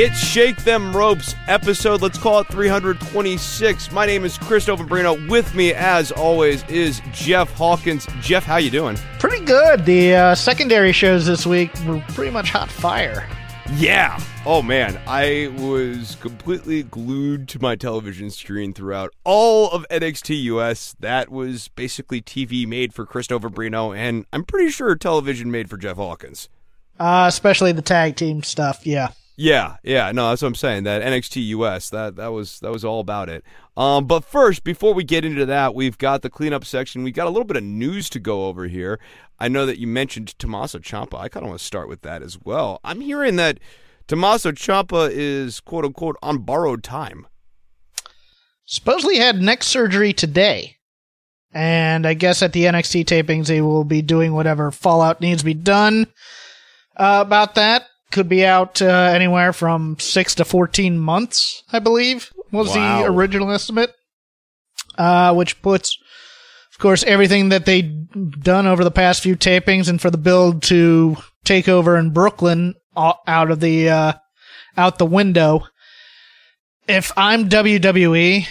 It's Shake Them Ropes episode. Let's call it 326. My name is Christopher Brino. With me, as always, is Jeff Hawkins. Jeff, how you doing? Pretty good. The secondary shows this week were pretty much hot fire. Yeah. Oh, man. I was completely glued to my television screen throughout all of NXT US. That was basically TV made for Christopher Brino, and I'm pretty sure television made for Jeff Hawkins. Especially the tag team stuff, yeah. Yeah, no, that's what I'm saying. That NXT US, that was all about it. But first, before we get into that, we've got the cleanup section. We got a little bit of news to go over here. I know that you mentioned Tommaso Ciampa. I kind of want to start with that as well. I'm hearing that Tommaso Ciampa is quote unquote on borrowed time. Supposedly had neck surgery today, and I guess at the NXT tapings they will be doing whatever fallout needs to be done about that. Could be out anywhere from 6 to 14 months, I believe, was the original estimate. Which puts, of course, everything that they'd done over the past few tapings and for the build to take over in Brooklyn out the window. If I'm WWE,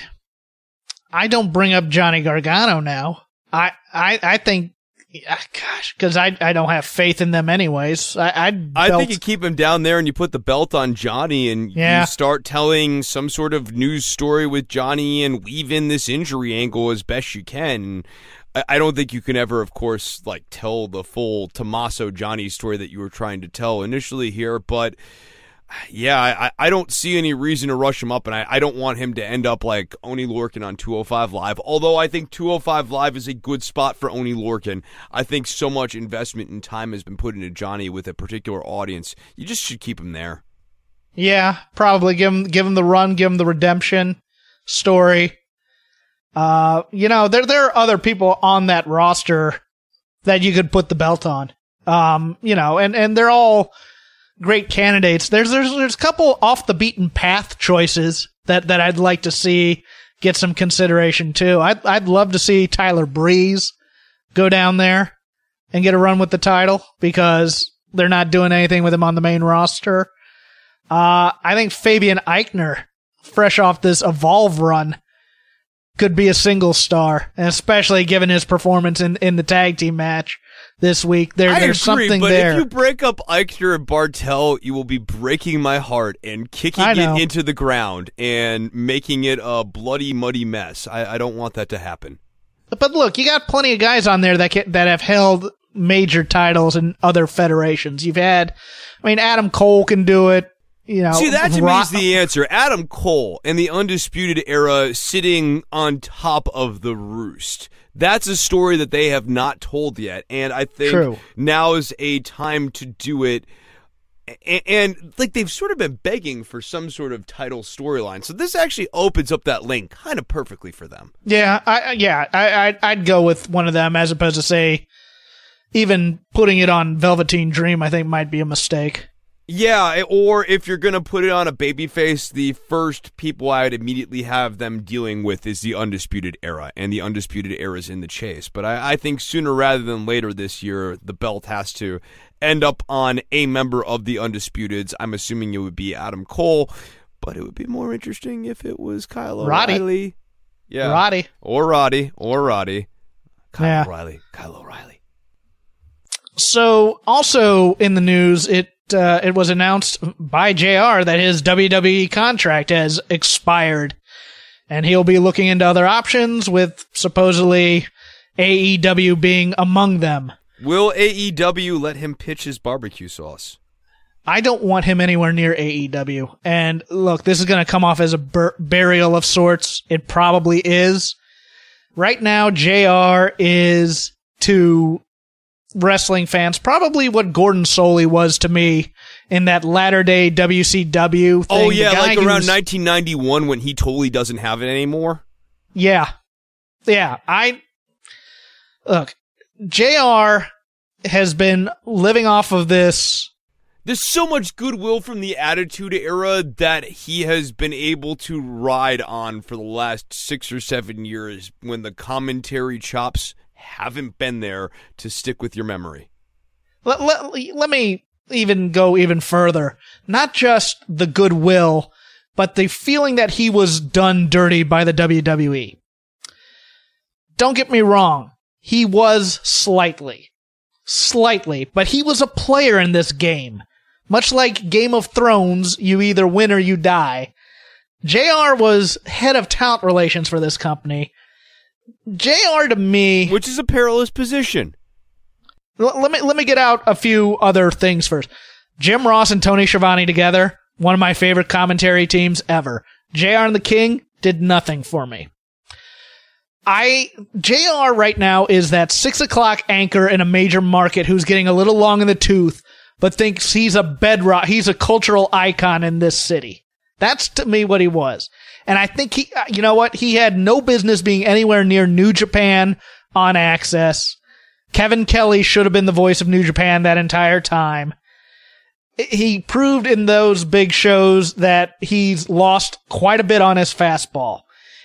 I don't bring up Johnny Gargano now. I think... Yeah, gosh, because I don't have faith in them anyways. I think you keep him down there and you put the belt on Johnny and you start telling some sort of news story with Johnny and weave in this injury angle as best you can. I don't think you can ever, of course, like tell the full Tommaso Johnny story that you were trying to tell initially here, but... Yeah, I don't see any reason to rush him up, and I don't want him to end up like Oney Lorcan on 205 Live, although I think 205 Live is a good spot for Oney Lorcan. I think so much investment and time has been put into Johnny with a particular audience. You just should keep him there. Yeah, probably. Give him the run, give him the redemption story. There are other people on that roster that you could put the belt on. And they're all... great candidates. There's a couple off the beaten path choices that I'd like to see get some consideration too. I'd love to see Tyler Breeze go down there and get a run with the title because they're not doing anything with him on the main roster. I think Fabian Aichner, fresh off this Evolve run, could be a single star, and especially given his performance in the tag team match this week. There's something there. If you break up Aichner and Bartel, you will be breaking my heart and kicking it into the ground and making it a bloody, muddy mess. I don't want that to happen. But look, you got plenty of guys on there that have held major titles in other federations. You've had, Adam Cole can do it. See, that to me is the answer. Adam Cole and the Undisputed Era sitting on top of the roost. That's a story that they have not told yet, and I think now is a time to do it. And like they've sort of been begging for some sort of title storyline, so this actually opens up that lane kind of perfectly for them. Yeah, I'd go with one of them as opposed to say even putting it on Velveteen Dream. I think might be a mistake. Yeah, or if you're going to put it on a babyface, the first people I would immediately have them dealing with is the Undisputed Era, and the Undisputed Era is in the chase. But I think sooner rather than later this year, the belt has to end up on a member of the Undisputeds. I'm assuming it would be Adam Cole, but it would be more interesting if it was Kyle O'Reilly. Yeah. Roddy. Kyle O'Reilly. So, also in the news, it was announced by JR that his WWE contract has expired and he'll be looking into other options, with supposedly AEW being among them. Will AEW let him pitch his barbecue sauce? I don't want him anywhere near AEW. And look, this is going to come off as a burial of sorts. It probably is. Right now, JR is to wrestling fans probably what Gordon Soley was to me in that latter-day WCW thing. Oh, yeah, like around 1991 when he totally doesn't have it anymore. Yeah. Yeah. Look, JR has been living off of this. There's so much goodwill from the Attitude Era that he has been able to ride on for the last 6 or 7 years when the commentary chops haven't been there to stick with your memory. Let me even go even further. Not just the goodwill, but the feeling that he was done dirty by the WWE. Don't get me wrong. He was slightly, but he was a player in this game. Much like Game of Thrones, you either win or you die. JR was head of talent relations for this company. JR to me... Which is a perilous position. Let me get out a few other things first. Jim Ross and Tony Schiavone together, one of my favorite commentary teams ever. JR and the King did nothing for me. JR right now is that 6 o'clock anchor in a major market who's getting a little long in the tooth, but thinks he's a bedrock. He's a cultural icon in this city. That's to me what he was. And I think you know what? He had no business being anywhere near New Japan on Access. Kevin Kelly should have been the voice of New Japan that entire time. He proved in those big shows that he's lost quite a bit on his fastball.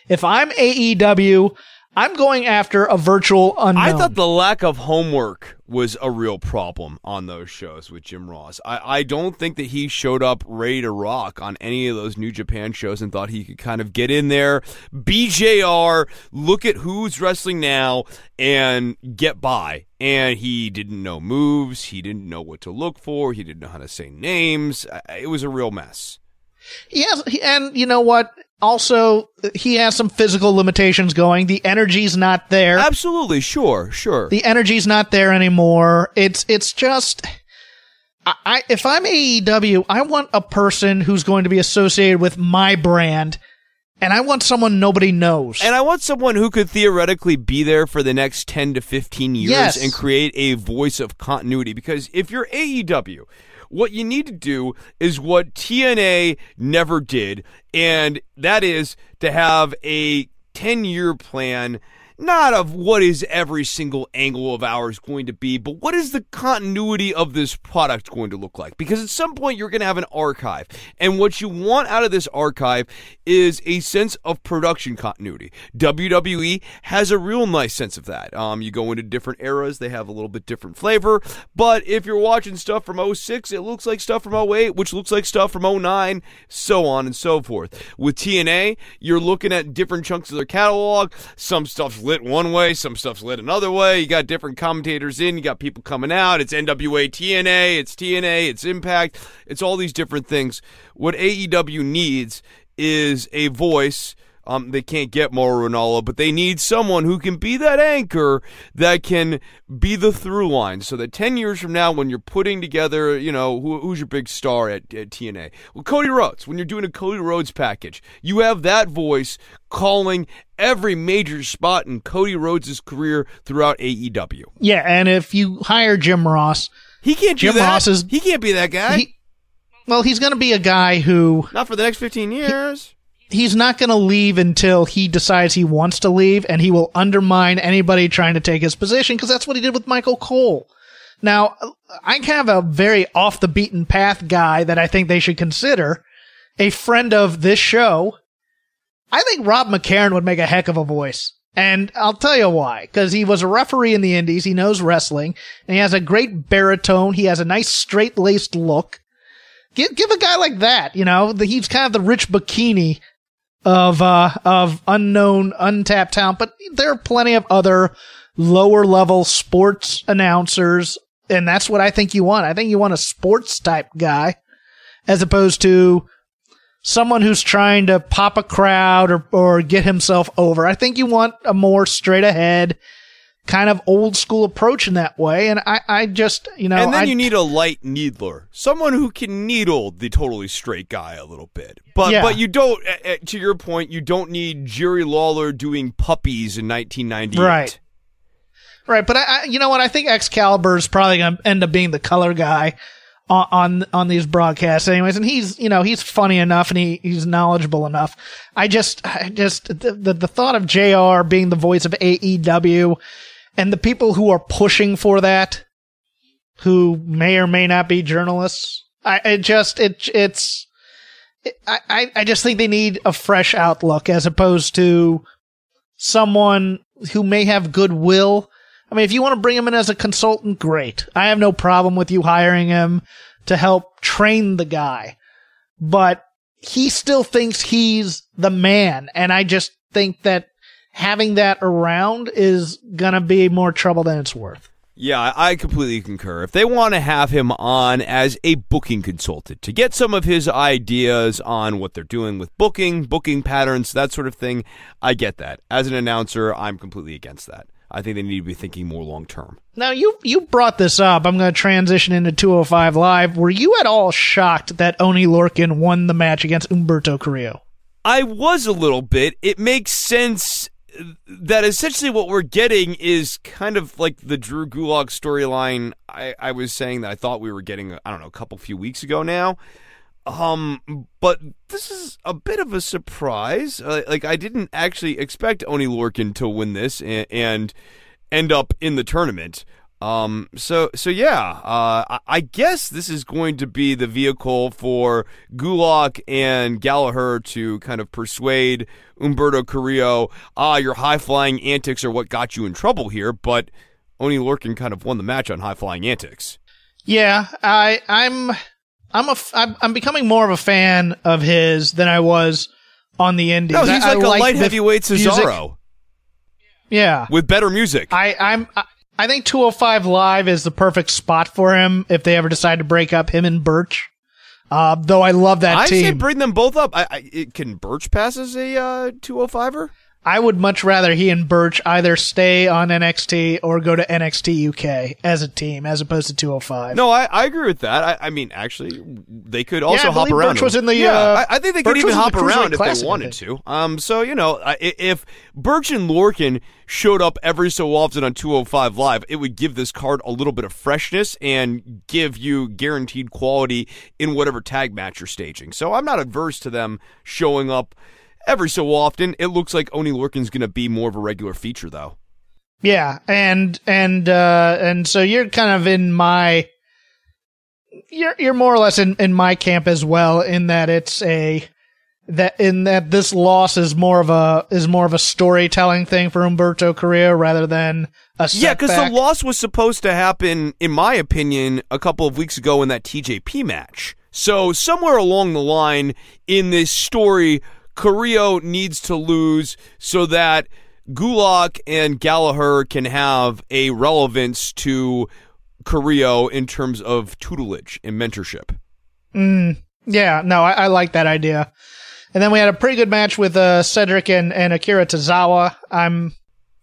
If I'm AEW, I'm going after a virtual unknown. I thought the lack of homework was a real problem on those shows with Jim Ross. I don't think that he showed up ready to rock on any of those New Japan shows and thought he could kind of get in there, BJR, look at who's wrestling now, and get by. And he didn't know moves. He didn't know what to look for. He didn't know how to say names. It was a real mess. Yes, and you know what? Also, he has some physical limitations going. The energy's not there. Absolutely, sure. The energy's not there anymore. It's just, if I'm AEW, I want a person who's going to be associated with my brand, and I want someone nobody knows. And I want someone who could theoretically be there for the next 10 to 15 years and create a voice of continuity. Because if you're AEW, what you need to do is what TNA never did, and that is to have a 10-year plan, not of what is every single angle of ours going to be, but what is the continuity of this product going to look like? Because at some point you're going to have an archive, and what you want out of this archive is a sense of production continuity. WWE has a real nice sense of that. You go into different eras, they have a little bit different flavor, but if you're watching stuff from 06, it looks like stuff from 08, which looks like stuff from 09, so on and so forth. With TNA, you're looking at different chunks of their catalog. Some stuff's lit one way, some stuff's lit another way. You got different commentators in, you got people coming out. It's NWA TNA, it's TNA, it's Impact, it's all these different things. What AEW needs is a voice. They can't get Mauro Ranallo, but they need someone who can be that anchor that can be the through line, so that 10 years from now when you're putting together, you know, who's your big star at TNA? Well, Cody Rhodes. When you're doing a Cody Rhodes package, you have that voice calling every major spot in Cody Rhodes' career throughout AEW. Yeah, and if you hire Jim Ross, he can't do that. Jim Ross is... He can't be that guy. He's going to be a guy who... Not for the next 15 years. He's not going to leave until he decides he wants to leave, and he will undermine anybody trying to take his position, because that's what he did with Michael Cole. Now, I have a very off-the-beaten-path guy that I think they should consider, a friend of this show. I think Rob McCarron would make a heck of a voice, and I'll tell you why. Because he was a referee in the Indies, he knows wrestling, and he has a great baritone, he has a nice straight-laced look. Give a guy like that, you know, he's kind of the Rich Bikini of unknown, untapped talent, but there are plenty of other lower level sports announcers, and that's what I think you want. I think you want a sports type guy as opposed to someone who's trying to pop a crowd or get himself over. I think you want a more straight ahead kind of old school approach in that way. And I just, you know, and then you need a light needler, someone who can needle the totally straight guy a little bit, but you don't, to your point, you don't need Jerry Lawler doing puppies in 1998. Right. Right. But I you know what? I think Excalibur is probably going to end up being the color guy on these broadcasts anyways. And he's, you know, he's funny enough and he's knowledgeable enough. I just, the thought of JR being the voice of AEW and the people who are pushing for that, who may or may not be journalists, I just think they need a fresh outlook as opposed to someone who may have goodwill. I mean, if you want to bring him in as a consultant, great. I have no problem with you hiring him to help train the guy, but he still thinks he's the man. And I just think that having that around is going to be more trouble than it's worth. Yeah, I completely concur. If they want to have him on as a booking consultant to get some of his ideas on what they're doing with booking patterns, that sort of thing, I get that. As an announcer, I'm completely against that. I think they need to be thinking more long term. Now, you brought this up. I'm going to transition into 205 Live. Were you at all shocked that Oney Lorcan won the match against Humberto Carrillo? I was a little bit. It makes sense that essentially what we're getting is kind of like the Drew Gulak storyline I was saying that I thought we were getting, I don't know, a few weeks ago now. But this is a bit of a surprise. Like, I didn't actually expect Oney Lorcan to win this and end up in the tournament. I guess this is going to be the vehicle for Gulak and Gallagher to kind of persuade Humberto Carrillo, your high-flying antics are what got you in trouble here, but Oney Lorcan kind of won the match on high-flying antics. Yeah, I'm becoming more of a fan of his than I was on the Indies. No, he's like a light heavyweight Cesaro. Yeah. With better music. I think 205 Live is the perfect spot for him if they ever decide to break up him and Birch. Though I love that team. I say bring them both up. Can Birch pass as a 205er? I would much rather he and Birch either stay on NXT or go to NXT UK as a team as opposed to 205. No, I agree with that. I mean, actually, they could also hop around. Birch was in the, I think they could even hop around if they wanted to. So, you know, if Birch and Lorcan showed up every so often on 205 Live, it would give this card a little bit of freshness and give you guaranteed quality in whatever tag match you're staging. So I'm not averse to them showing up every so often. It looks like Oney Lorcan's going to be more of a regular feature, though. Yeah, and so you're kind of in my, you're more or less in my camp as well, in that this loss is more of a storytelling thing for Humberto Carrillo rather than a setback. Yeah, because the loss was supposed to happen, in my opinion, a couple of weeks ago in that TJP match. So somewhere along the line in this story, Carrillo needs to lose so that Gulak and Gallagher can have a relevance to Carrillo in terms of tutelage and mentorship. Yeah, no, I like that idea. And then we had a pretty good match with Cedric and Akira Tozawa. I'm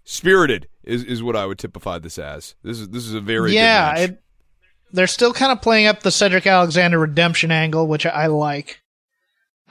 spirited is what I would typify this as. This is a very good match. They're still kind of playing up the Cedric Alexander redemption angle, which I like.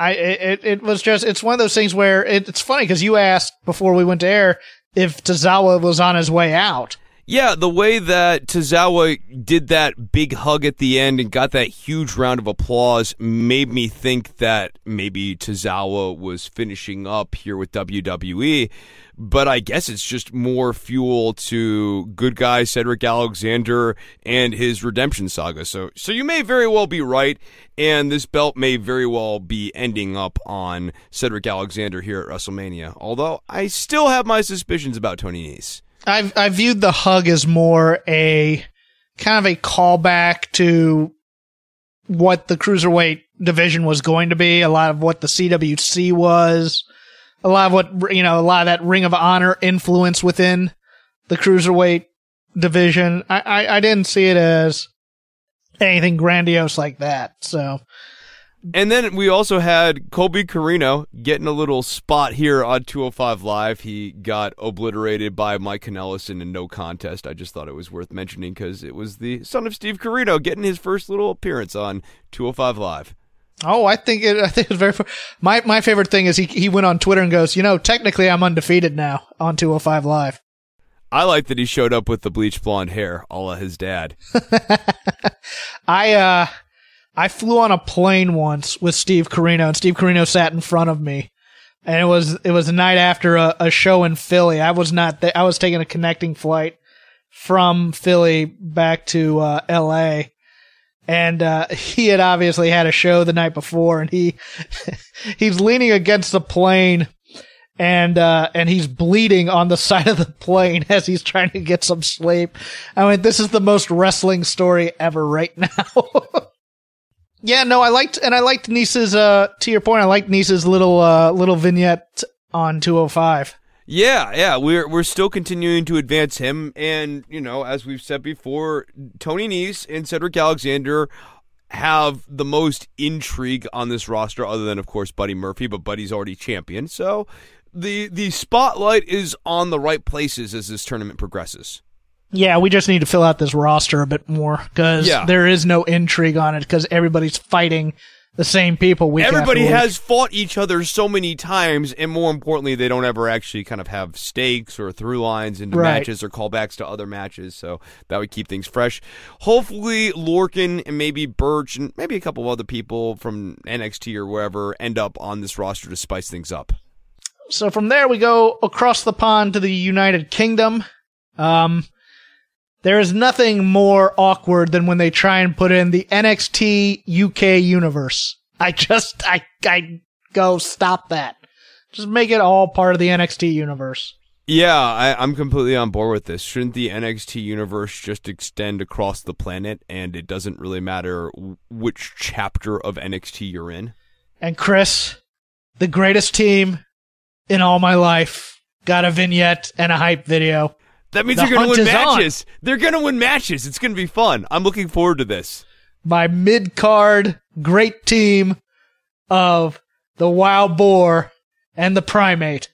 It was just, it's one of those things where it's funny because you asked before we went to air if Tozawa was on his way out. Yeah, the way that Tozawa did that big hug at the end and got that huge round of applause made me think that maybe Tozawa was finishing up here with WWE, but I guess it's just more fuel to good guy Cedric Alexander and his redemption saga. So you may very well be right, and this belt may very well be ending up on Cedric Alexander here at WrestleMania, although I still have my suspicions about Tony Nese. I viewed the hug as more a kind of a callback to what the cruiserweight division was going to be, a lot of what the CWC was, a lot of what, you know, a lot of that Ring of Honor influence within the cruiserweight division. I didn't see it as anything grandiose like that. So And then we also had Colby Corino getting a little spot here on 205 Live. He got obliterated by Mike Kanellis in a no contest. I just thought it was worth mentioning because it was the son of Steve Corino getting his first little appearance on 205 Live. Oh, I think it's very. My favorite thing is he went on Twitter and goes, you know, technically I'm undefeated now on 205 Live. I like that he showed up with the bleach blonde hair, a la his dad. I flew on a plane once with Steve Corino, and Steve Corino sat in front of me, and it was the night after a show in Philly. I was not there. I was taking a connecting flight from Philly back to L.A., and he had obviously had a show the night before, and he's leaning against the plane. And he's bleeding on the side of the plane as he's trying to get some sleep. I mean, this is the most wrestling story ever right now. Yeah, no, I liked Nice's, to your point, I liked Nice's little vignette on 205. Yeah, we're still continuing to advance him. And, you know, as we've said before, Tony Nese and Cedric Alexander have the most intrigue on this roster, other than, of course, Buddy Murphy, but Buddy's already champion, so... The spotlight is on the right places as this tournament progresses. Yeah, we just need to fill out this roster a bit more because there is no intrigue on it because everybody's fighting the same people week after week. Everybody has fought each other so many times, and more importantly, they don't ever actually kind of have stakes or through lines into matches or callbacks to other matches, so that would keep things fresh. Hopefully, Lorcan and maybe Birch and maybe a couple of other people from NXT or wherever end up on this roster to spice things up. So from there, we go across the pond to the United Kingdom. There is nothing more awkward than when they try and put in the NXT UK universe. I go, stop that. Just make it all part of the NXT universe. Yeah, I'm completely on board with this. Shouldn't the NXT universe just extend across the planet, and it doesn't really matter which chapter of NXT you're in? And Chris, the greatest team... in all my life, got a vignette and a hype video. That means they're going to win matches. They're going to win matches. It's going to be fun. I'm looking forward to this. My mid-card great team of the Wild Boar and the Primate.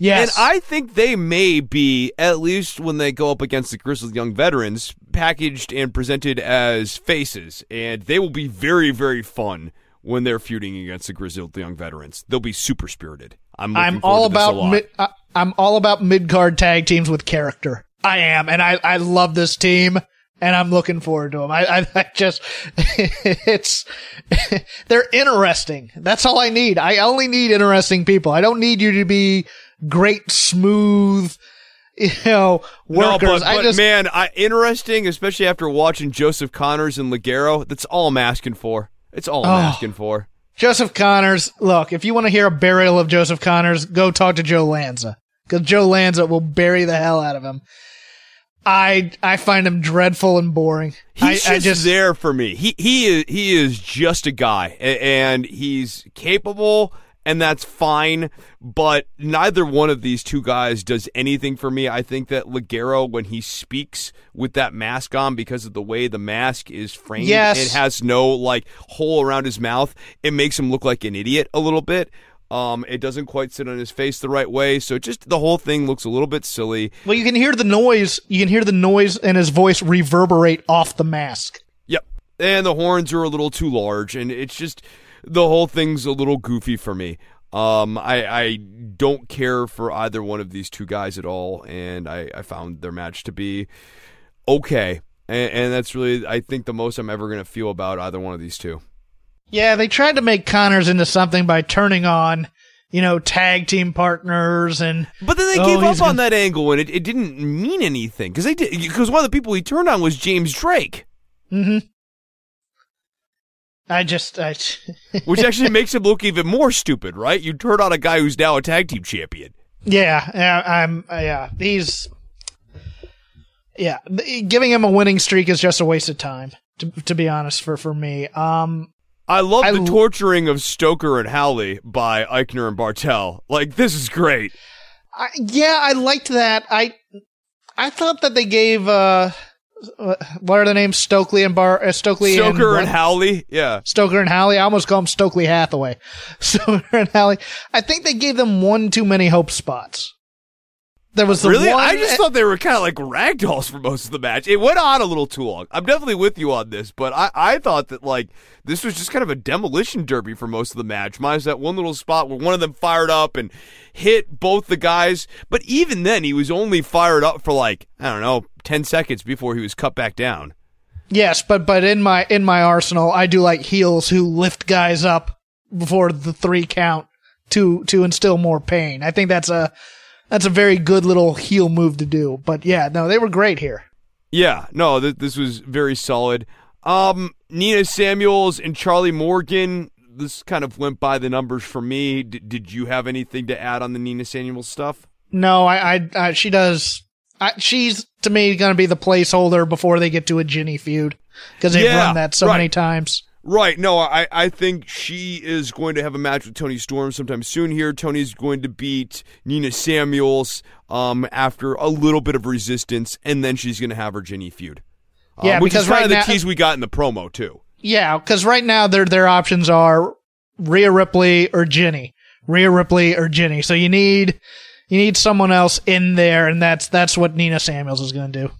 Yes. And I think they may be, at least when they go up against the Grizzled Young Veterans, packaged and presented as faces. And they will be very, very fun when they're feuding against the Grizzled Young Veterans. They'll be super spirited. I'm all about mid-card tag teams with character. I am, and I love this team, and I'm looking forward to them. I just they're interesting. That's all I need. I only need interesting people. I don't need you to be great, smooth, you know, workers. No, but interesting, especially after watching Joseph Connors and Ligero. That's all I'm asking for. It's all I'm asking for. Joseph Connors, look, if you want to hear a burial of Joseph Connors, go talk to Joe Lanza, because Joe Lanza will bury the hell out of him. I find him dreadful and boring. He's just there for me. He is just a guy, and he's capable, and that's fine, but neither one of these two guys does anything for me. I think that Ligero, when he speaks with that mask on, because of the way the mask is framed, it has no hole around his mouth. It makes him look like an idiot a little bit. It doesn't quite sit on his face the right way, so just the whole thing looks a little bit silly. Well, you can hear the noise. You can hear the noise and his voice reverberate off the mask. Yep, and the horns are a little too large, and it's just... the whole thing's a little goofy for me. I don't care for either one of these two guys at all, and I found their match to be okay. And that's really, I think, the most I'm ever going to feel about either one of these two. Yeah, they tried to make Connors into something by turning on, you know, tag team partners and... but then they gave up on that angle, and it didn't mean anything, because one of the people he turned on was James Drake. Mm-hmm. Which actually makes him look even more stupid, right? You turn on a guy who's now a tag team champion. Giving him a winning streak is just a waste of time, to be honest, for me. I love the torturing of Stoker and Howley by Aichner and Bartel. This is great. I liked that. I thought that they gave what are the names? Stokely and Stoker and Howley. Yeah. Stoker and Howley. I almost call them Stokely Hathaway. Stoker and Howley. I think they gave them one too many hope spots. There was the really? One I just thought they were kind of like ragdolls for most of the match. It went on a little too long. I'm definitely with you on this, but I thought that like this was just kind of a demolition derby for most of the match. Minus that one little spot where one of them fired up and hit both the guys. But even then, he was only fired up for like, I don't know, 10 seconds before he was cut back down. Yes, but in my arsenal, I do like heels who lift guys up before the 3 count to instill more pain. I think that's a very good little heel move to do. But, yeah, no, they were great here. Yeah, no, this was very solid. Nina Samuels and Charlie Morgan, this kind of went by the numbers for me. Did you have anything to add on the Nina Samuels stuff? No, I she does. She's, to me, going to be the placeholder before they get to a Jinny feud because they've run that so many times. Right. No, I think she is going to have a match with Toni Storm sometime soon here. Tony's going to beat Nina Samuels after a little bit of resistance, and then she's going to have her Jinny feud. Yeah, which is kind of the tease we got in the promo, too. Yeah, because right now their options are Rhea Ripley or Jinny. Rhea Ripley or Jinny. So you need someone else in there, and that's what Nina Samuels is going to do.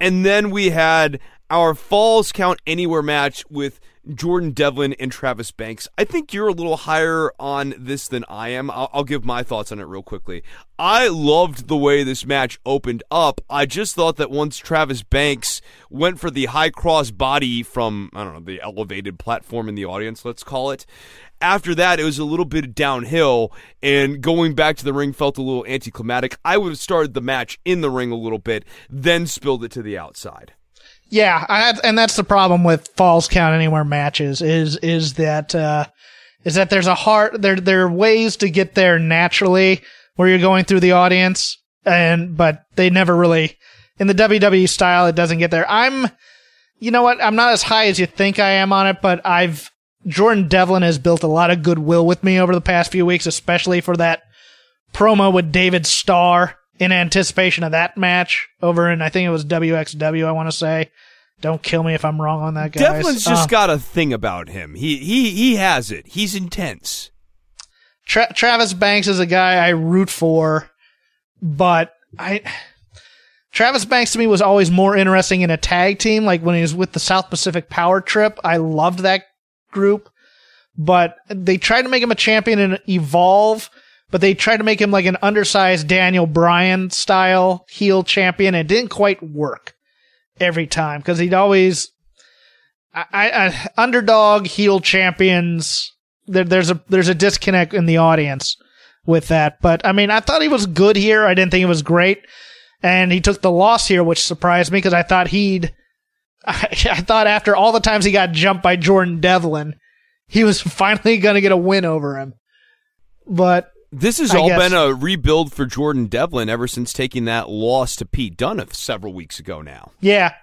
And then we had our Falls Count Anywhere match with Jordan Devlin and Travis Banks. I think you're a little higher on this than I am. I'll give my thoughts on it real quickly. I loved the way this match opened up. I just thought that once Travis Banks went for the high cross body from, I don't know, the elevated platform in the audience, let's call it. After that, it was a little bit downhill, and going back to the ring felt a little anticlimactic. I would have started the match in the ring a little bit, then spilled it to the outside. Yeah, and that's the problem with Falls Count Anywhere matches is that there's a hard there are ways to get there naturally where you're going through the audience, but they never really in the WWE style it doesn't get there. You know what? I'm not as high as you think I am on it, but Jordan Devlin has built a lot of goodwill with me over the past few weeks, especially for that promo with David Starr in anticipation of that match over in, I think it was WXW, I want to say. Don't kill me if I'm wrong on that, guys. Devlin's just got a thing about him. He has it. He's intense. Travis Banks is a guy I root for, but Travis Banks to me was always more interesting in a tag team, like when he was with the South Pacific Power Trip. I loved that group, but they tried to make him a champion in Evolve, but they tried to make him like an undersized Daniel Bryan style heel champion. It didn't quite work every time because he'd always underdog heel champions. There's a disconnect in the audience with that. But I mean, I thought he was good here. I didn't think it was great, and he took the loss here, which surprised me because I thought I thought after all the times he got jumped by Jordan Devlin, he was finally going to get a win over him, but. This has all been a rebuild for Jordan Devlin ever since taking that loss to Pete Dunne several weeks ago now. Yeah.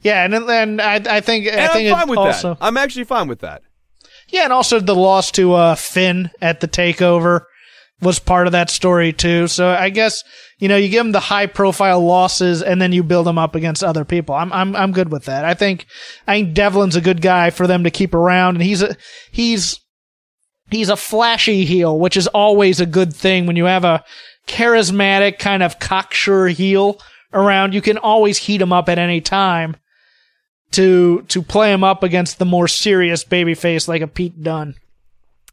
Yeah, and I think I'm fine with also, that. I'm actually fine with that. Yeah, and also the loss to Finn at the TakeOver was part of that story too. So I guess, you know, you give him the high profile losses and then you build him up against other people. I'm good with that. I think Devlin's a good guy for them to keep around, and he's a flashy heel, which is always a good thing. When you have a charismatic kind of cocksure heel around, you can always heat him up at any time to play him up against the more serious babyface like a Pete Dunne.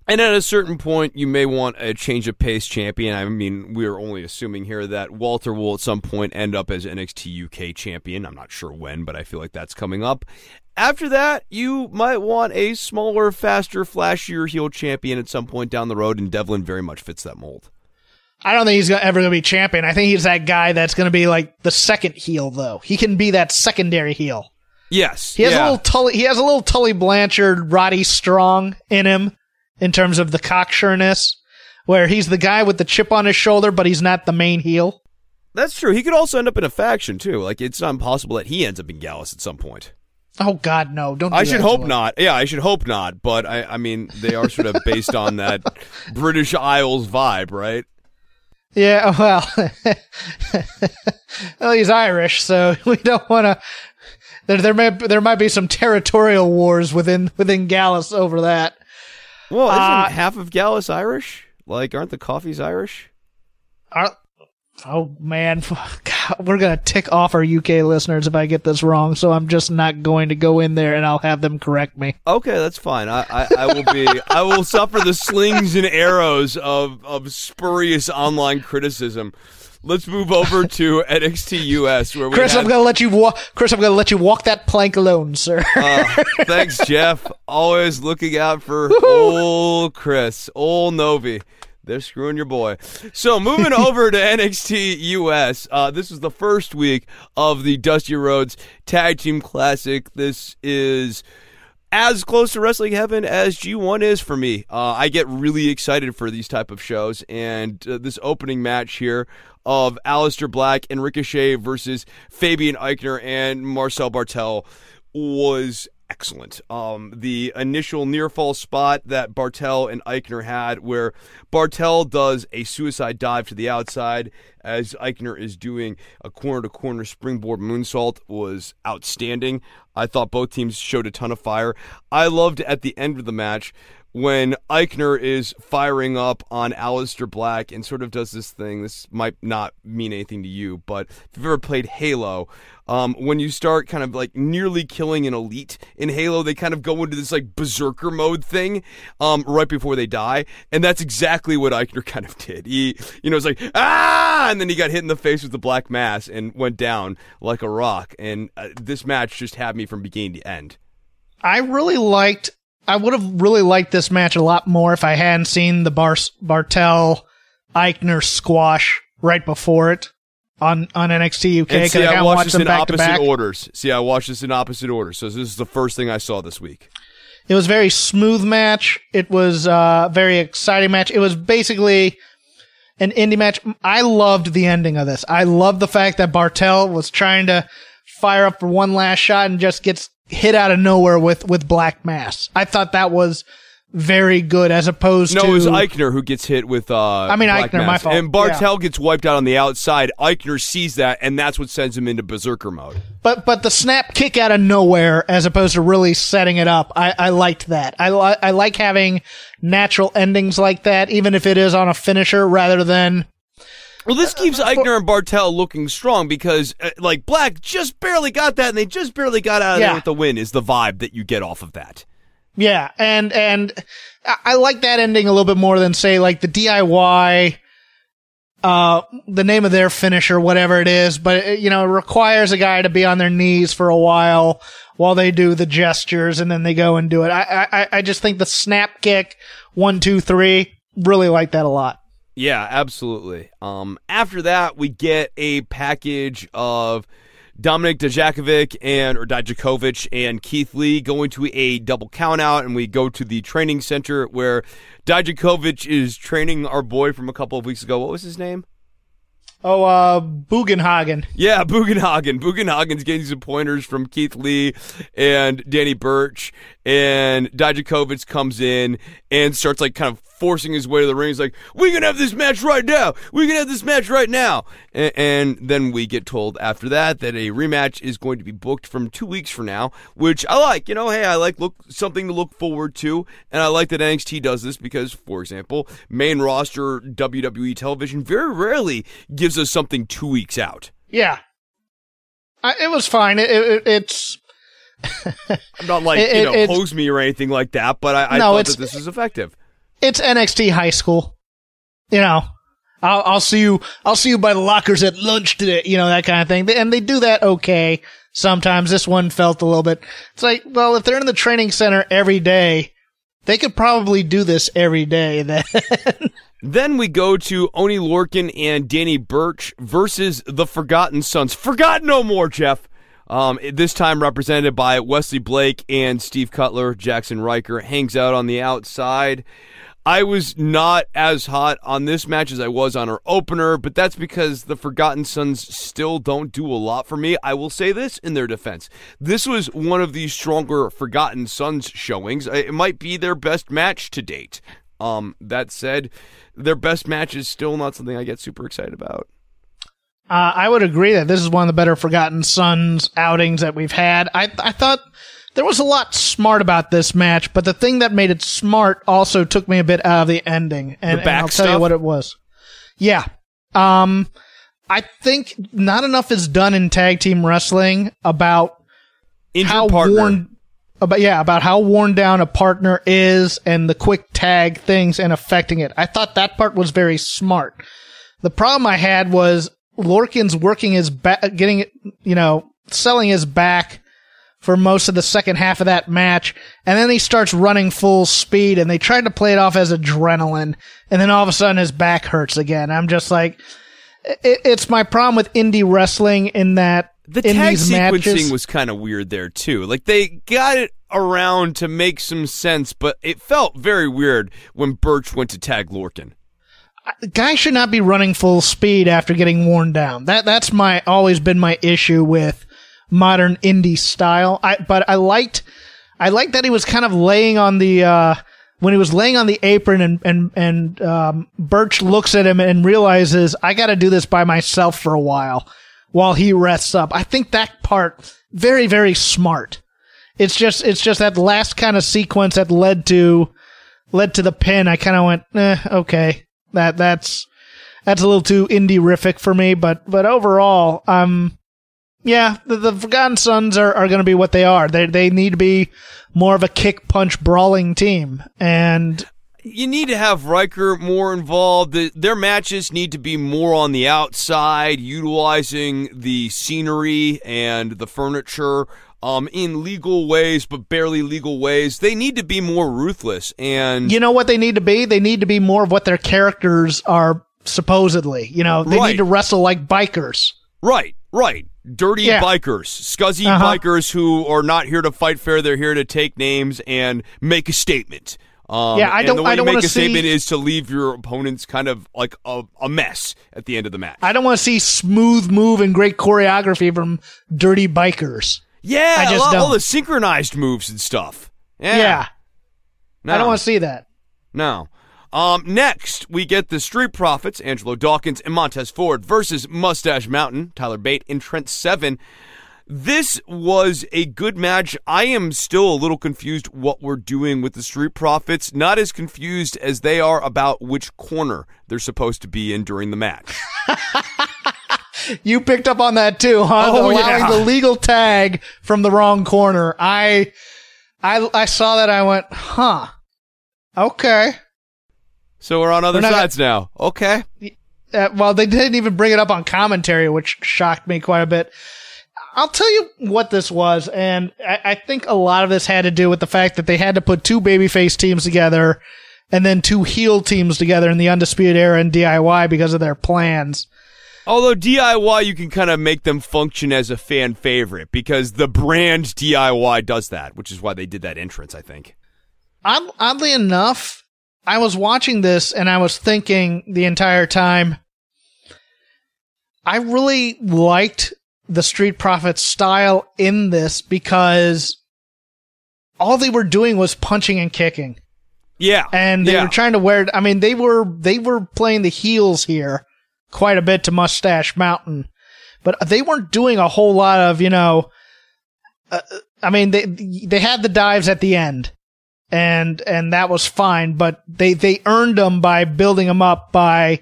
And at a certain point, you may want a change of pace champion. I mean, we're only assuming here that Walter will at some point end up as NXT UK champion. I'm not sure when, but I feel like that's coming up. After that, you might want a smaller, faster, flashier heel champion at some point down the road, and Devlin very much fits that mold. I don't think he's ever going to be champion. I think he's that guy that's going to be like the second heel, though. He can be that secondary heel. Yes. He has a little Tully Blanchard, Roddy Strong in him. In terms of the cocksureness, where he's the guy with the chip on his shoulder, but he's not the main heel. That's true. He could also end up in a faction, too. Like, it's not impossible that he ends up in Gallus at some point. Oh, God, no. Don't do I should hope way. Not. Yeah, I should hope not. But, I mean, they are sort of based on that British Isles vibe, right? Yeah, well, he's Irish, so we don't want to. There might be some territorial wars within Gallus over that. Well, isn't half of Gallus Irish? Like, aren't the coffees Irish? Oh man, God, we're gonna tick off our UK listeners if I get this wrong. So I'm just not going to go in there, and I'll have them correct me. Okay, that's fine. I will suffer the slings and arrows of spurious online criticism. Let's move over to NXT US, where I'm gonna let you walk. Chris, I'm gonna let you walk that plank alone, sir. Thanks, Jeff. Always looking out for old Chris, old Novi. They're screwing your boy. So moving over to NXT US, this is the first week of the Dusty Rhodes Tag Team Classic. This is as close to wrestling heaven as G1 is for me. I get really excited for these type of shows, and this opening match here of Aleister Black and Ricochet versus Fabian Aichner and Marcel Barthel was excellent. The initial near-fall spot that Barthel and Aichner had, where Barthel does a suicide dive to the outside as Aichner is doing a corner-to-corner springboard moonsault, was outstanding. I thought both teams showed a ton of fire. I loved at the end of the match when Aichner is firing up on Aleister Black and sort of does this thing. This might not mean anything to you, but if you've ever played Halo, when you start kind of like nearly killing an elite in Halo, they kind of go into this like berserker mode thing right before they die, and that's exactly what Aichner kind of did. He, it's like, ah, and then he got hit in the face with the black mass and went down like a rock, and this match just had me from beginning to end. I would have really liked this match a lot more if I hadn't seen the Barthel-Eichner squash right before it on NXT UK. And see, I watched this in opposite orders. So this is the first thing I saw this week. It was a very smooth match. It was a very exciting match. It was basically an indie match. I loved the ending of this. I loved the fact that Barthel was trying to fire up for one last shot and just gets hit out of nowhere with black mass. I thought that was very good, as opposed to... No, it was Aichner who gets hit with black Aichner, mass. My fault. And Barthel gets wiped out on the outside. Aichner sees that, and that's what sends him into berserker mode. But the snap kick out of nowhere, as opposed to really setting it up, I liked that. I like having natural endings like that, even if it is on a finisher, rather than... Well, this keeps Aichner and Barthel looking strong because, Black just barely got that, and they just barely got out of there with the win, is the vibe that you get off of that. Yeah, and I like that ending a little bit more than, say, like, the DIY, the name of their finisher, whatever it is, but, it requires a guy to be on their knees for a while they do the gestures, and then they go and do it. I just think the snap kick, 1, 2, 3, really like that a lot. Yeah, absolutely. After that, we get a package of Dominik Dijakovic and Keith Lee going to a double countout, and we go to the training center where Dijakovic is training our boy from a couple of weeks ago. What was his name? Oh, Bugenhagen. Yeah, Bugenhagen. Bugenhagen's getting some pointers from Keith Lee and Danny Burch, and Dijakovic comes in and starts like kind of forcing his way to the ring. He's like, we're going to have this match right now. We're going to have this match right now. And then we get told after that a rematch is going to be booked from 2 weeks from now, which I like. Something to look forward to. And I like that NXT does this because, for example, main roster WWE television very rarely gives us something 2 weeks out. Yeah. It was fine. It's... I'm not like, hose me or anything like that, but I thought that this is effective. It's NXT high school, I'll see you by the lockers at lunch today, that kind of thing. And they do that okay sometimes. This one felt a little bit, it's like, well, if they're in the training center every day, they could probably do this every day then. Then we go to Oney Lorcan and Danny Burch versus the Forgotten Sons. Forgot no more, Jeff. This time represented by Wesley Blake and Steve Cutler. Jackson Riker hangs out on the outside. I was not as hot on this match as I was on her opener, but that's because the Forgotten Sons still don't do a lot for me. I will say this in their defense. This was one of the stronger Forgotten Sons showings. It might be their best match to date. That said, their best match is still not something I get super excited about. I would agree that this is one of the better Forgotten Sons outings that we've had. I thought there was a lot smart about this match, but the thing that made it smart also took me a bit out of the ending. And I'll tell you what it was. Yeah. I think not enough is done in tag team wrestling about how worn down a partner is and the quick tag things and affecting it. I thought that part was very smart. The problem I had was Lorcan's working his back, selling his back for most of the second half of that match, and then he starts running full speed, and they tried to play it off as adrenaline, and then all of a sudden his back hurts again. I'm just like, it's my problem with indie wrestling in that the tag sequencing was kind of weird there too. Like they got it around to make some sense, but it felt very weird when Birch went to tag Lorcan. Guy should not be running full speed after getting worn down. That's always been my issue with modern indie style. I liked that he was kind of laying on the when he was laying on the apron and Birch looks at him and realizes I got to do this by myself for a while he rests up. I think that part very, very smart. It's just that last kind of sequence that led to the pin. I kind of went okay. That's a little too indie-rific for me, but overall, the Forgotten Sons are going to be what they are. They need to be more of a kick-punch brawling team, and you need to have Riker more involved. Their matches need to be more on the outside, utilizing the scenery and the furniture in legal ways, but barely legal ways. They need to be more ruthless. And you know what they need to be? They need to be more of what their characters are supposedly. They need to wrestle like bikers. Right. Dirty bikers, scuzzy bikers who are not here to fight fair. They're here to take names and make a statement. The way you make a statement is to leave your opponents kind of like a mess at the end of the match. I don't want to see smooth move and great choreography from dirty bikers. Yeah, all the synchronized moves and stuff. Yeah. No. I don't want to see that. No. Next, we get the Street Profits, Angelo Dawkins and Montez Ford versus Mustache Mountain, Tyler Bate, and Trent Seven. This was a good match. I am still a little confused what we're doing with the Street Profits. Not as confused as they are about which corner they're supposed to be in during the match. You picked up on that too, huh? The legal tag from the wrong corner. I saw that. I went, huh? Okay. So we're on other sides now. Okay. Well, they didn't even bring it up on commentary, which shocked me quite a bit. I'll tell you what this was, and I think a lot of this had to do with the fact that they had to put two babyface teams together and then two heel teams together in the Undisputed Era and DIY because of their plans. Although DIY, you can kind of make them function as a fan favorite because the brand DIY does that, which is why they did that entrance, I think. Oddly enough, I was watching this and I was thinking the entire time, I really liked the Street Profits style in this because all they were doing was punching and kicking. Yeah. And they were trying to wear it. I mean, they were playing the heels here quite a bit to Mustache Mountain, but they weren't doing a whole lot of, they had the dives at the end and that was fine, but they earned them by building them up by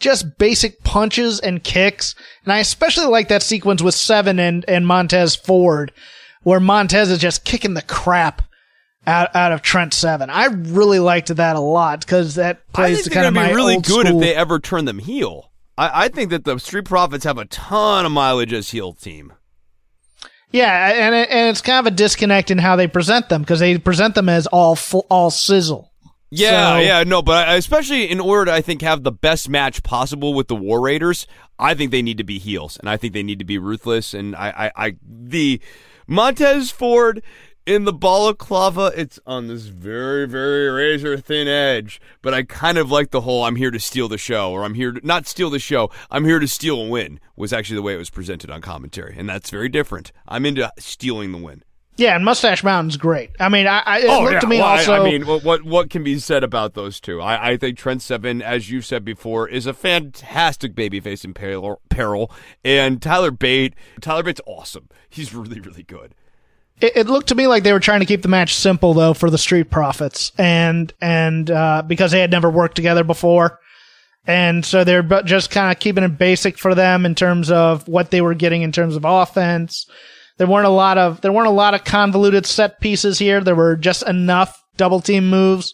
just basic punches and kicks. And I especially like that sequence with Seven and Montez Ford where Montez is just kicking the crap out of Trent Seven. I really liked that a lot because that plays to kind of my really old school. I think they're going to be really good if they ever turn them heel. I think that the Street Profits have a ton of mileage as heel team. Yeah, and it's kind of a disconnect in how they present them because they present them as all sizzle. Yeah, but especially in order to, I think, have the best match possible with the War Raiders, I think they need to be heels, and I think they need to be ruthless, and the Montez Ford in the balaclava, it's on this very, very razor-thin edge, but I kind of like the whole I'm here to steal the show, or I'm here to not steal the show, I'm here to steal a win, was actually the way it was presented on commentary, and that's very different. I'm into stealing the win. Yeah, and Mustache Mountain's great. I mean, it looked to me also. I mean, what can be said about those two? I think Trent Seven, as you've said before, is a fantastic babyface in peril, and Tyler Bate's awesome. He's really, really good. It looked to me like they were trying to keep the match simple, though, for the Street Profits, and because they had never worked together before, and so they're just kind of keeping it basic for them in terms of what they were getting in terms of offense. There weren't a lot of convoluted set pieces here. There were just enough double team moves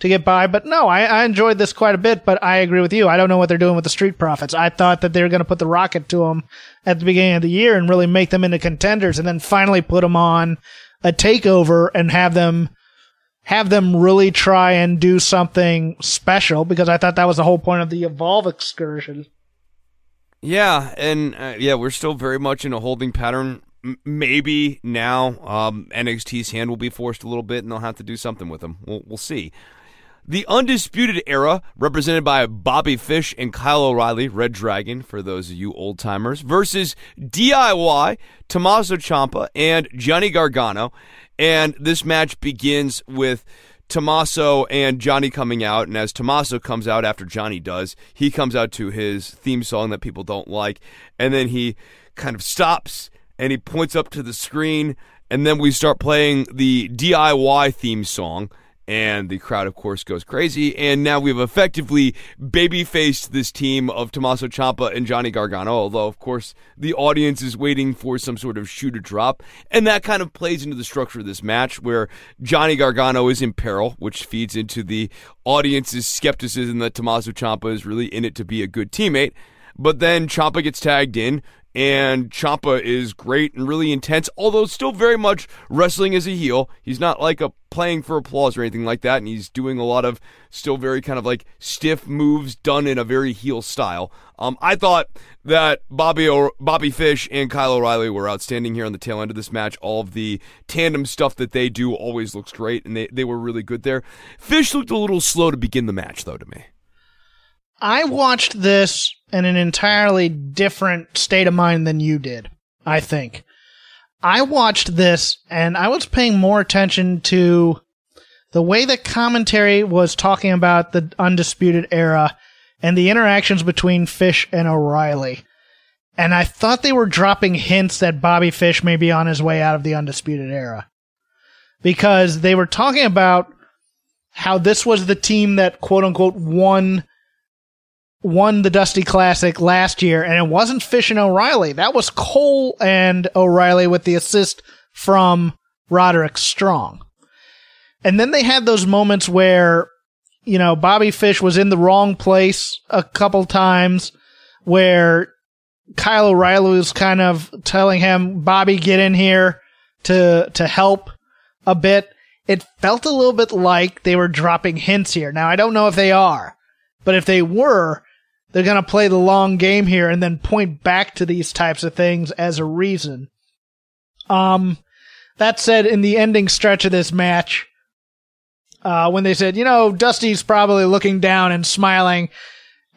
to get by. But no, I enjoyed this quite a bit, but I agree with you. I don't know what they're doing with the Street Profits. I thought that they were going to put the rocket to them at the beginning of the year and really make them into contenders and then finally put them on a takeover and have them really try and do something special, because I thought that was the whole point of the Evolve excursion. Yeah, and we're still very much in a holding pattern. Maybe now NXT's hand will be forced a little bit, and they'll have to do something with them. We'll see. The Undisputed Era, represented by Bobby Fish and Kyle O'Reilly, Red Dragon, for those of you old-timers, versus DIY, Tommaso Ciampa, and Johnny Gargano. And this match begins with Tommaso and Johnny coming out, and as Tommaso comes out after Johnny does, he comes out to his theme song that people don't like, and then he kind of stops and he points up to the screen, and then we start playing the DIY theme song, and the crowd, of course, goes crazy, and now we've effectively baby-faced this team of Tommaso Ciampa and Johnny Gargano, although, of course, the audience is waiting for some sort of shoe to drop, and that kind of plays into the structure of this match, where Johnny Gargano is in peril, which feeds into the audience's skepticism that Tommaso Ciampa is really in it to be a good teammate, but then Ciampa gets tagged in, and Ciampa is great and really intense, although still very much wrestling as a heel. He's not like a playing for applause or anything like that, and he's doing a lot of still very kind of like stiff moves done in a very heel style. I thought that Bobby Fish and Kyle O'Reilly were outstanding here on the tail end of this match. All of the tandem stuff that they do always looks great, and they were really good there. Fish looked a little slow to begin the match, though, to me. I watched this in an entirely different state of mind than you did, I think. I watched this, and I was paying more attention to the way the commentary was talking about the Undisputed Era and the interactions between Fish and O'Reilly. And I thought they were dropping hints that Bobby Fish may be on his way out of the Undisputed Era, because they were talking about how this was the team that, quote-unquote, won the Dusty Classic last year, and it wasn't Fish and O'Reilly. That was Cole and O'Reilly with the assist from Roderick Strong. And then they had those moments where, you know, Bobby Fish was in the wrong place a couple times, where Kyle O'Reilly was kind of telling him, Bobby, get in here to help a bit. It felt a little bit like they were dropping hints here. Now, I don't know if they are, but if they were, they're going to play the long game here and then point back to these types of things as a reason. That said, in the ending stretch of this match, when they said, you know, Dusty's probably looking down and smiling,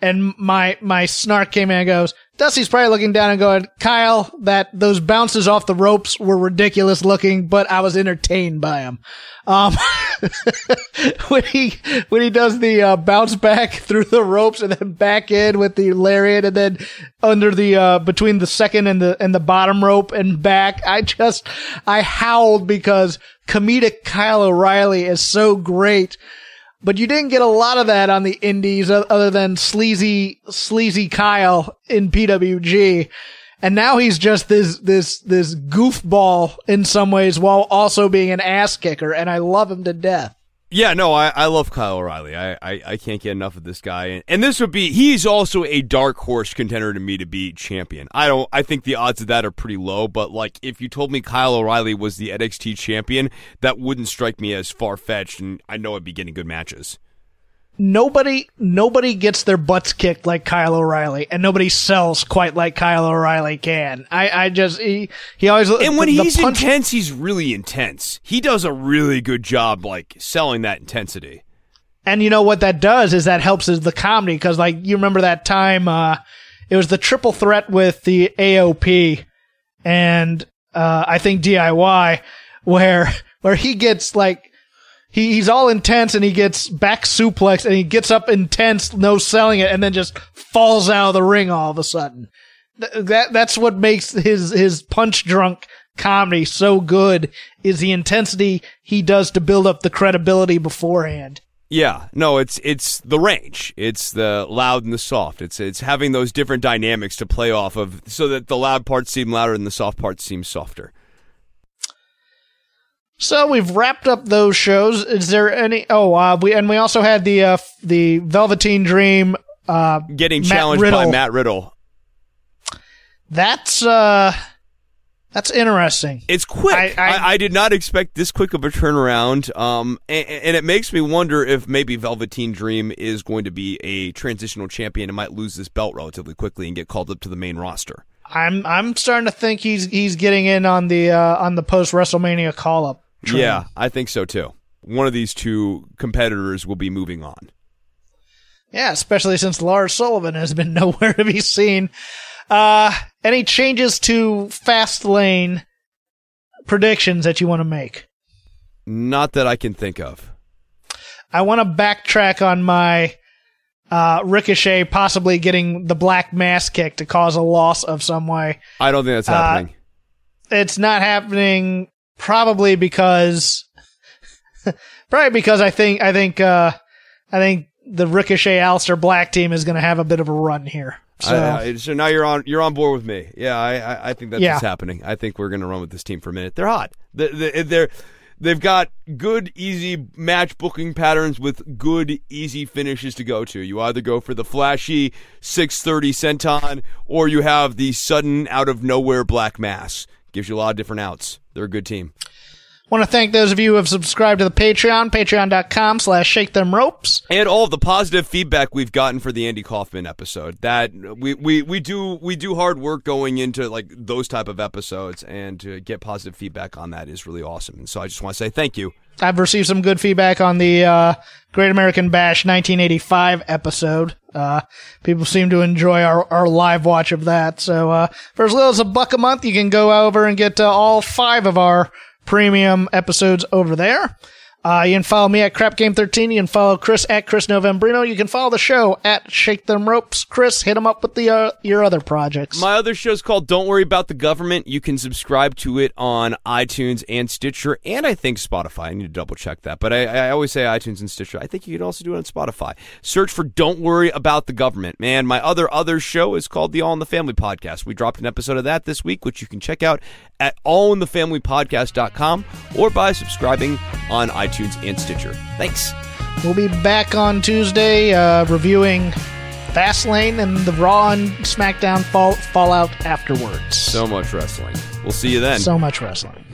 and my snark came in and goes, Dusty's probably looking down and going, Kyle, those bounces off the ropes were ridiculous looking, but I was entertained by them. When he does the bounce back through the ropes and then back in with the lariat and then under the between the second and the bottom rope and back, I howled, because comedic Kyle O'Reilly is so great. But you didn't get a lot of that on the indies, other than sleazy Kyle in PWG. And now he's just this goofball in some ways, while also being an ass kicker, and I love him to death. Yeah, no, I love Kyle O'Reilly. I can't get enough of this guy. And this would be, he's also a dark horse contender to me to be champion. I think the odds of that are pretty low, but like, if you told me Kyle O'Reilly was the NXT champion, that wouldn't strike me as far-fetched, and I know I'd be getting good matches. Nobody gets their butts kicked like Kyle O'Reilly, and nobody sells quite like Kyle O'Reilly can. He always, and when he's intense, he's really intense. He does a really good job, like, selling that intensity. And you know what that does is that helps is the comedy, because like, you remember that time, it was the triple threat with the AOP and, I think DIY, where he gets like, he's all intense and he gets back suplex and he gets up intense, no selling it, and then just falls out of the ring all of a sudden. That's what makes his punch drunk comedy so good, is the intensity he does to build up the credibility beforehand. Yeah, no, it's the range. It's the loud and the soft. It's having those different dynamics to play off of, so that the loud parts seem louder and the soft parts seem softer. So we've wrapped up those shows. Is there any? We also had the Velveteen Dream getting challenged by Matt Riddle. That's interesting. It's quick. I did not expect this quick of a turnaround. And it makes me wonder if maybe Velveteen Dream is going to be a transitional champion and might lose this belt relatively quickly and get called up to the main roster. I'm starting to think he's getting in on the post WrestleMania call up. Yeah, I think so too. One of these two competitors will be moving on. Yeah, especially since Lars Sullivan has been nowhere to be seen. Any changes to Fastlane predictions that you want to make? Not that I can think of. I want to backtrack on my Ricochet possibly getting the black mass kick to cause a loss of some way. I don't think that's happening. It's not happening, probably because I think the Ricochet Aleister Black team is going to have a bit of a run here. So, so now you're on board with me. Yeah, I think that's what's happening. I think we're going to run with this team for a minute. They're hot. They've got good, easy match booking patterns with good, easy finishes to go to. You either go for the flashy 630 senton, or you have the sudden, out-of-nowhere black mass. Gives you a lot of different outs. They're a good team. Want to thank those of you who have subscribed to the Patreon, patreon.com/shakethemropes. And all of the positive feedback we've gotten for the Andy Kaufman episode. That we do hard work going into like those type of episodes, and to get positive feedback on that is really awesome. And so I just want to say thank you. I've received some good feedback on the Great American Bash 1985 episode. People seem to enjoy our live watch of that. So for as little as $1 a month, you can go over and get all 5 of our premium episodes over there. You can follow me at CrapGame13. You can follow Chris at ChrisNovembrino. You can follow the show at Shake Them Ropes. Chris, hit them up with your other projects. My other show's called Don't Worry About the Government. You can subscribe to it on iTunes and Stitcher, and I think Spotify. I need to double check that, but I always say iTunes and Stitcher. I think you can also do it on Spotify. Search for Don't Worry About the Government. Man, my other show is called the All in the Family Podcast. We dropped an episode of that this week, which you can check out at allinthefamilypodcast.com or by subscribing on iTunes and Stitcher. Thanks. We'll be back on Tuesday reviewing Fastlane and the Raw and SmackDown Fallout afterwards. So much wrestling. We'll see you then. So much wrestling.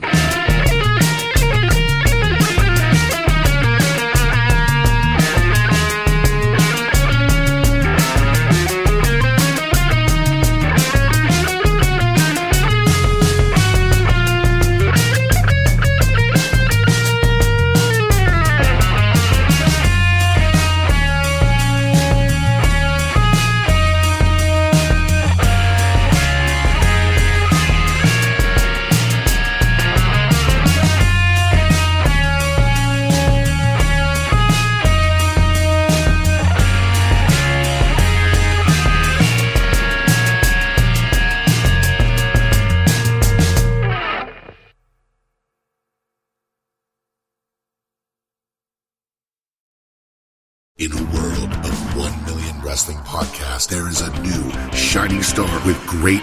In a world of 1 million wrestling podcasts, there is a new shining star with great